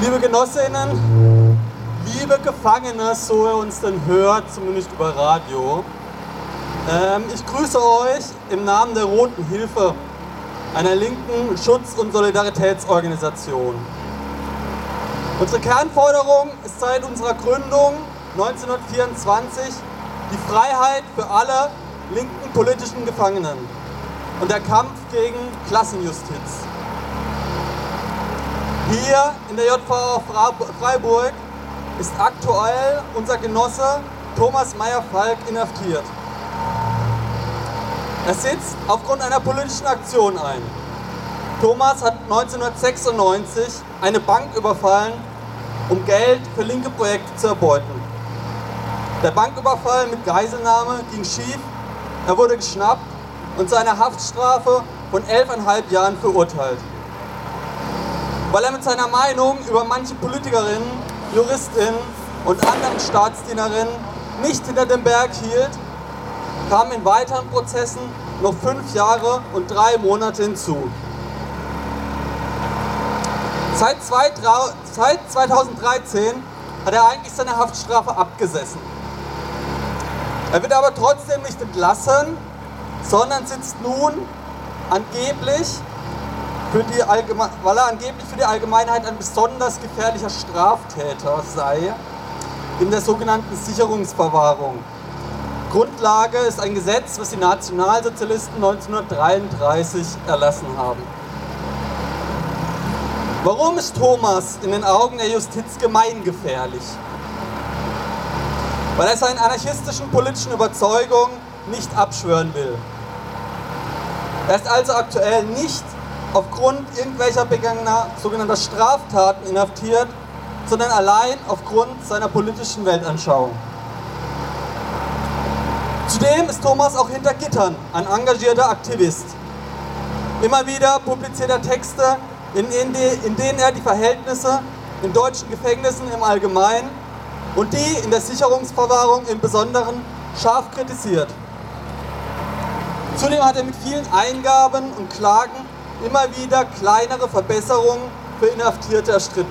Liebe Genossinnen, liebe Gefangene, so ihr uns denn hört, zumindest über Radio, ich grüße euch im Namen der Roten Hilfe, einer linken Schutz- und Solidaritätsorganisation. Unsere Kernforderung ist seit unserer Gründung 1924 die Freiheit für alle linken politischen Gefangenen und der Kampf gegen Klassenjustiz. Hier in der JVA Freiburg ist aktuell unser Genosse Thomas Meyer-Falk inhaftiert. Er sitzt aufgrund einer politischen Aktion ein. Thomas hat 1996 eine Bank überfallen, um Geld für linke Projekte zu erbeuten. Der Banküberfall mit Geiselnahme ging schief, er wurde geschnappt und zu einer Haftstrafe von 11,5 Jahren verurteilt. Weil er mit seiner Meinung über manche Politikerinnen, Juristinnen und anderen Staatsdienerinnen nicht hinter dem Berg hielt, kamen in weiteren Prozessen noch 5 Jahre und 3 Monate hinzu. Seit 2013 hat er eigentlich seine Haftstrafe abgesessen. Er wird aber trotzdem nicht entlassen, sondern sitzt nun weil er angeblich für die Allgemeinheit ein besonders gefährlicher Straftäter sei, in der sogenannten Sicherungsverwahrung. Grundlage ist ein Gesetz, das die Nationalsozialisten 1933 erlassen haben. Warum ist Thomas in den Augen der Justiz gemeingefährlich? Weil er seinen anarchistischen politischen Überzeugungen nicht abschwören will. Er ist also aktuell nicht aufgrund irgendwelcher begangener sogenannter Straftaten inhaftiert, sondern allein aufgrund seiner politischen Weltanschauung. Zudem ist Thomas auch hinter Gittern ein engagierter Aktivist. Immer wieder publiziert er Texte, in denen er die Verhältnisse in deutschen Gefängnissen im Allgemeinen und die in der Sicherungsverwahrung im Besonderen scharf kritisiert. Zudem hat er mit vielen Eingaben und Klagen immer wieder kleinere Verbesserungen für Inhaftierte erstritten.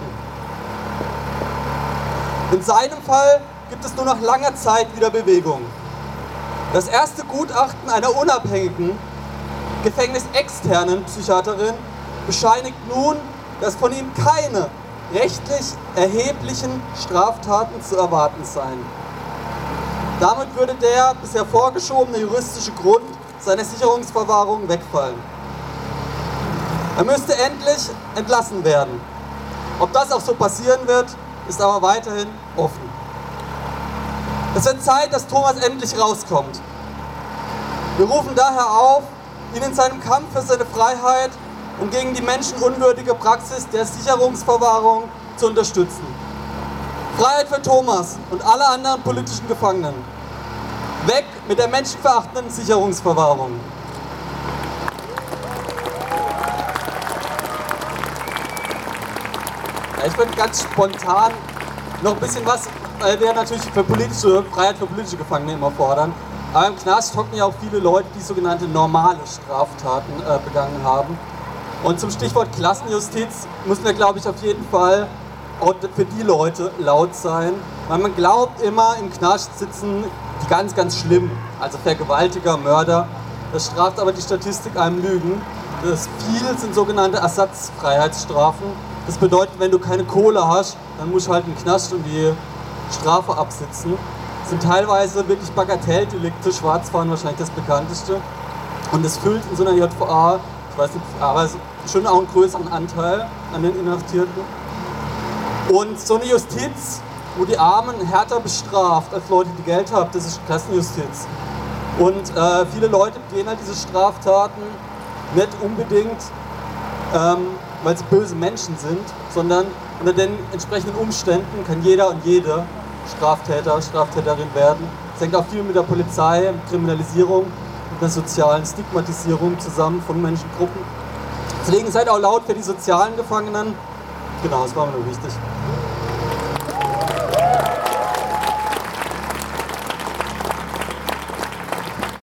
In seinem Fall gibt es nur nach langer Zeit wieder Bewegung. Das erste Gutachten einer unabhängigen, gefängnisexternen Psychiaterin bescheinigt nun, dass von ihm keine rechtlich erheblichen Straftaten zu erwarten seien. Damit würde der bisher vorgeschobene juristische Grund seiner Sicherungsverwahrung wegfallen. Er müsste endlich entlassen werden. Ob das auch so passieren wird, ist aber weiterhin offen. Es wird Zeit, dass Thomas endlich rauskommt. Wir rufen daher auf, ihn in seinem Kampf für seine Freiheit und gegen die menschenunwürdige Praxis der Sicherungsverwahrung zu unterstützen. Freiheit für Thomas und alle anderen politischen Gefangenen. Weg mit der menschenverachtenden Sicherungsverwahrung. Ich würde ganz spontan noch ein bisschen was, weil wir natürlich Freiheit für politische Gefangene immer fordern. Aber im Knast hocken ja auch viele Leute, die sogenannte normale Straftaten begangen haben. Und zum Stichwort Klassenjustiz müssen wir, glaube ich, auf jeden Fall auch für die Leute laut sein. Weil man glaubt immer, im Knast sitzen die ganz, ganz schlimm, also Vergewaltiger, Mörder. Das straft aber die Statistik einem Lügen. Das viel sind sogenannte Ersatzfreiheitsstrafen. Das bedeutet, wenn du keine Kohle hast, dann musst du halt in den Knast und die Strafe absitzen. Das sind teilweise wirklich Bagatelldelikte, Schwarzfahren wahrscheinlich das bekannteste. Und es füllt in so einer JVA, ich weiß nicht, aber schon auch einen größeren Anteil an den Inhaftierten. Und so eine Justiz, wo die Armen härter bestraft als Leute, die Geld haben, das ist Klassenjustiz. Und viele Leute begehen halt diese Straftaten nicht unbedingt, weil sie böse Menschen sind, sondern unter den entsprechenden Umständen kann jeder und jede Straftäter, Straftäterin werden. Das hängt auch viel mit der Polizei, mit Kriminalisierung, mit einer sozialen Stigmatisierung zusammen von Menschengruppen. Deswegen seid auch laut für die sozialen Gefangenen. Genau, das war mir nur wichtig.